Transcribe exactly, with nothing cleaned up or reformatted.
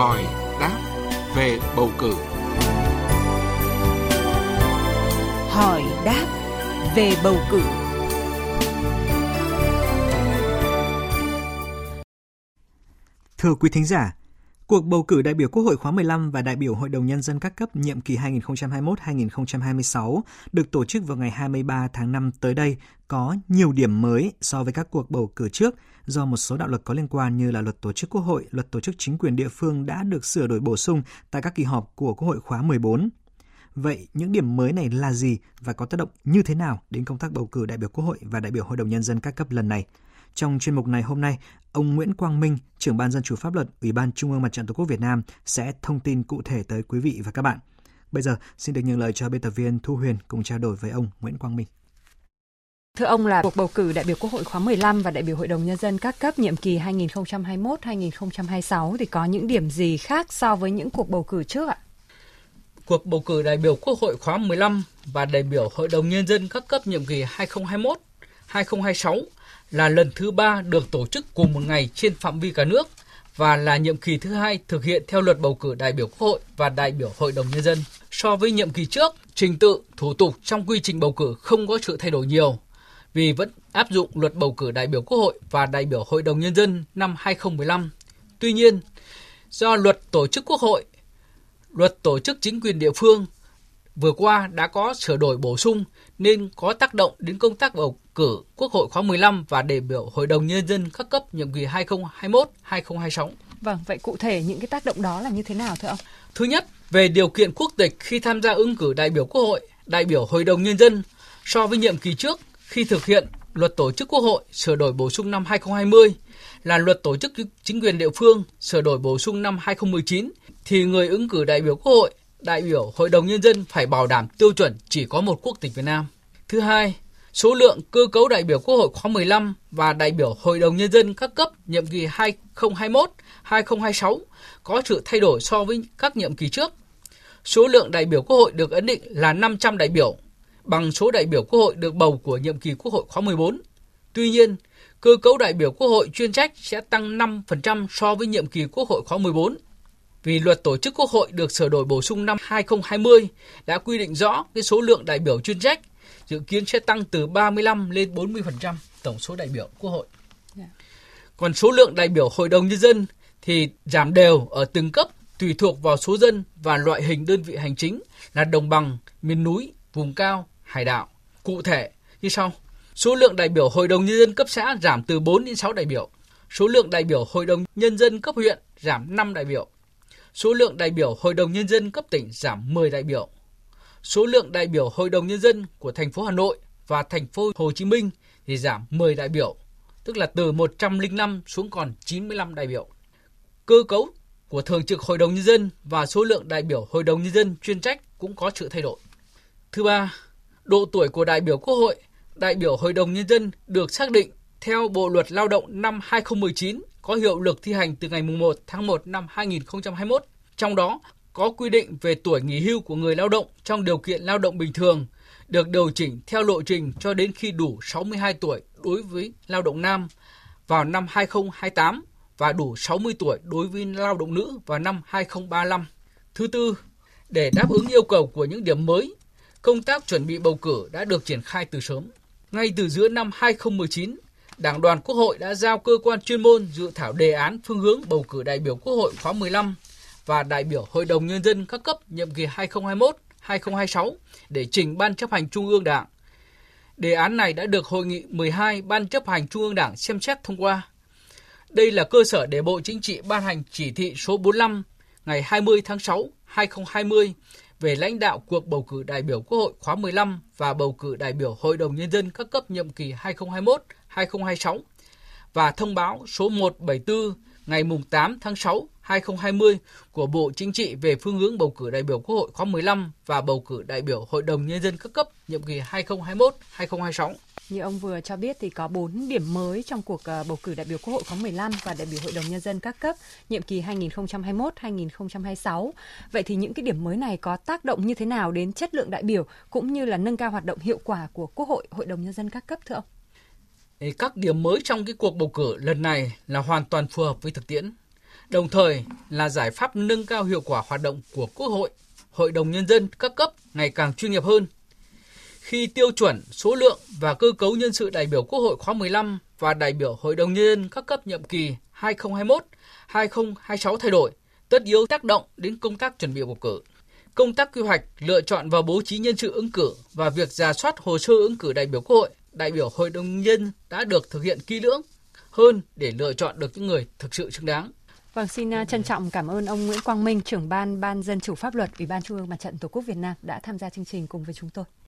hỏi đáp về bầu cử. Hỏi đáp về bầu cử. Thưa quý thính giả, cuộc bầu cử đại biểu Quốc hội khóa mười lăm và đại biểu Hội đồng Nhân dân các cấp nhiệm kỳ hai nghìn không trăm hai mươi mốt đến hai nghìn không trăm hai mươi sáu được tổ chức vào ngày hai mươi ba tháng năm tới đây có nhiều điểm mới so với các cuộc bầu cử trước do một số đạo luật có liên quan như là luật tổ chức Quốc hội, luật tổ chức chính quyền địa phương đã được sửa đổi bổ sung tại các kỳ họp của Quốc hội khóa mười bốn. Vậy những điểm mới này là gì và có tác động như thế nào đến công tác bầu cử đại biểu Quốc hội và đại biểu Hội đồng Nhân dân các cấp lần này? Trong chuyên mục này hôm nay, ông Nguyễn Quang Minh, trưởng ban dân chủ pháp luật, Ủy ban Trung ương Mặt trận Tổ quốc Việt Nam sẽ thông tin cụ thể tới quý vị và các bạn. Bây giờ, xin được nhường lời cho biên tập viên Thu Huyền cùng trao đổi với ông Nguyễn Quang Minh. Thưa ông, là cuộc bầu cử đại biểu Quốc hội khóa mười lăm và đại biểu Hội đồng Nhân dân các cấp nhiệm kỳ hai nghìn không trăm hai mươi mốt đến hai nghìn không trăm hai mươi sáu thì có những điểm gì khác so với những cuộc bầu cử trước ạ? Cuộc bầu cử đại biểu Quốc hội khóa mười lăm và đại biểu Hội đồng Nhân dân các cấp nhiệm kỳ hai nghìn không trăm hai mươi mốt đến hai nghìn không trăm hai mươi sáu là lần thứ ba được tổ chức cùng một ngày trên phạm vi cả nước và là nhiệm kỳ thứ hai thực hiện theo luật bầu cử đại biểu Quốc hội và đại biểu Hội đồng Nhân dân. So với nhiệm kỳ trước, trình tự, thủ tục trong quy trình bầu cử không có sự thay đổi nhiều vì vẫn áp dụng luật bầu cử đại biểu Quốc hội và đại biểu Hội đồng Nhân dân năm hai nghìn không trăm mười lăm. Tuy nhiên, do luật tổ chức Quốc hội, luật tổ chức chính quyền địa phương vừa qua đã có sửa đổi bổ sung nên có tác động đến công tác bầu cử Quốc hội khóa mười lăm và đại biểu Hội đồng Nhân dân các cấp nhiệm kỳ hai nghìn không trăm hai mươi mốt đến hai nghìn không trăm hai mươi sáu. Vâng, vậy cụ thể những cái tác động đó là như thế nào thưa ông? Thứ nhất, về điều kiện quốc tịch khi tham gia ứng cử đại biểu Quốc hội, đại biểu Hội đồng Nhân dân so với nhiệm kỳ trước khi thực hiện luật tổ chức Quốc hội sửa đổi bổ sung năm hai nghìn không trăm hai mươi là luật tổ chức chính quyền địa phương sửa đổi bổ sung năm hai nghìn không trăm mười chín thì người ứng cử đại biểu Quốc hội, đại biểu Hội đồng Nhân dân phải bảo đảm tiêu chuẩn chỉ có một quốc tịch Việt Nam. Thứ hai, số lượng cơ cấu đại biểu Quốc hội khóa mười lăm và đại biểu Hội đồng Nhân dân các cấp nhiệm kỳ hai nghìn không trăm hai mươi mốt đến hai nghìn không trăm hai mươi sáu có sự thay đổi so với các nhiệm kỳ trước. Số lượng đại biểu Quốc hội được ấn định là năm trăm đại biểu, bằng số đại biểu Quốc hội được bầu của nhiệm kỳ Quốc hội khóa mười bốn. Tuy nhiên, cơ cấu đại biểu Quốc hội chuyên trách sẽ tăng năm phần trăm so với nhiệm kỳ Quốc hội khóa mười bốn. Vì luật tổ chức Quốc hội được sửa đổi bổ sung năm hai nghìn không trăm hai mươi đã quy định rõ cái số lượng đại biểu chuyên trách dự kiến sẽ tăng từ ba mươi lăm lên bốn mươi phần trăm tổng số đại biểu Quốc hội. Còn số lượng đại biểu Hội đồng Nhân dân thì giảm đều ở từng cấp tùy thuộc vào số dân và loại hình đơn vị hành chính là đồng bằng, miền núi, vùng cao, hải đảo. Cụ thể như sau: số lượng đại biểu Hội đồng Nhân dân cấp xã giảm từ bốn đến sáu đại biểu. Số lượng đại biểu Hội đồng Nhân dân cấp huyện giảm năm đại biểu. Số lượng đại biểu Hội đồng Nhân dân cấp tỉnh giảm mười đại biểu. Số lượng đại biểu Hội đồng Nhân dân của thành phố Hà Nội và thành phố Hồ Chí Minh thì giảm mười đại biểu, tức là từ một trăm lẻ năm xuống còn chín mươi lăm đại biểu. Cơ cấu của Thường trực Hội đồng Nhân dân và số lượng đại biểu Hội đồng Nhân dân chuyên trách cũng có sự thay đổi. Thứ ba, độ tuổi của đại biểu Quốc hội, đại biểu Hội đồng Nhân dân được xác định theo Bộ Luật Lao động năm hai nghìn không trăm mười chín có hiệu lực thi hành từ ngày một tháng một năm hai nghìn không trăm hai mươi mốt. Trong đó có quy định về tuổi nghỉ hưu của người lao động trong điều kiện lao động bình thường được điều chỉnh theo lộ trình cho đến khi đủ sáu mươi hai tuổi đối với lao động nam vào năm hai nghìn không trăm hai mươi tám và đủ sáu mươi tuổi đối với lao động nữ vào năm hai nghìn không trăm ba mươi lăm. Thứ tư, để đáp ứng yêu cầu của những điểm mới, công tác chuẩn bị bầu cử đã được triển khai từ sớm. Ngay từ giữa năm hai nghìn không trăm mười chín, Đảng đoàn Quốc hội đã giao cơ quan chuyên môn dự thảo đề án phương hướng bầu cử đại biểu Quốc hội khóa mười lăm và đại biểu Hội đồng Nhân dân các cấp nhiệm kỳ hai nghìn không trăm hai mươi mốt đến hai nghìn không trăm hai mươi sáu để trình Ban chấp hành Trung ương Đảng. Đề án này đã được Hội nghị mười hai Ban chấp hành Trung ương Đảng xem xét thông qua. Đây là cơ sở để Bộ Chính trị ban hành chỉ thị số bốn mươi lăm ngày hai mươi tháng sáu năm hai nghìn không trăm hai mươi về lãnh đạo cuộc bầu cử đại biểu Quốc hội khóa mười lăm và bầu cử đại biểu Hội đồng Nhân dân các cấp nhiệm kỳ hai nghìn không trăm hai mươi mốt đến hai nghìn không trăm hai mươi sáu và thông báo số một trăm bảy mươi tư ngày tám tháng sáu năm hai nghìn không trăm hai mươi của Bộ Chính trị về phương hướng bầu cử đại biểu Quốc hội khóa mười lăm và bầu cử đại biểu Hội đồng Nhân dân các cấp nhiệm kỳ hai nghìn không trăm hai mươi mốt đến hai nghìn không trăm hai mươi sáu. Như ông vừa cho biết thì có bốn điểm mới trong cuộc bầu cử đại biểu Quốc hội khóa mười lăm và đại biểu Hội đồng Nhân dân các cấp nhiệm kỳ hai nghìn không trăm hai mươi mốt đến hai nghìn không trăm hai mươi sáu. Vậy thì những cái điểm mới này có tác động như thế nào đến chất lượng đại biểu cũng như là nâng cao hoạt động hiệu quả của Quốc hội, Hội đồng Nhân dân các cấp thưa ông? Các điểm mới trong cái cuộc bầu cử lần này là hoàn toàn phù hợp với thực tiễn. đồng thời là giải pháp nâng cao hiệu quả hoạt động của Quốc hội, Hội đồng Nhân dân các cấp ngày càng chuyên nghiệp hơn. Khi tiêu chuẩn, số lượng và cơ cấu nhân sự đại biểu Quốc hội khóa mười lăm và đại biểu Hội đồng Nhân dân các cấp nhiệm kỳ hai nghìn không trăm hai mươi mốt đến hai nghìn không trăm hai mươi sáu thay đổi, tất yếu tác động đến công tác chuẩn bị bầu cử. Công tác quy hoạch, lựa chọn và bố trí nhân sự ứng cử và việc rà soát hồ sơ ứng cử đại biểu Quốc hội, đại biểu Hội đồng Nhân dân đã được thực hiện kỹ lưỡng hơn để lựa chọn được những người thực sự xứng đáng. Vâng, xin trân trọng cảm ơn ông Nguyễn Quang Minh, trưởng ban Ban Dân chủ Pháp luật, Ủy ban Trung ương Mặt trận Tổ quốc Việt Nam đã tham gia chương trình cùng với chúng tôi.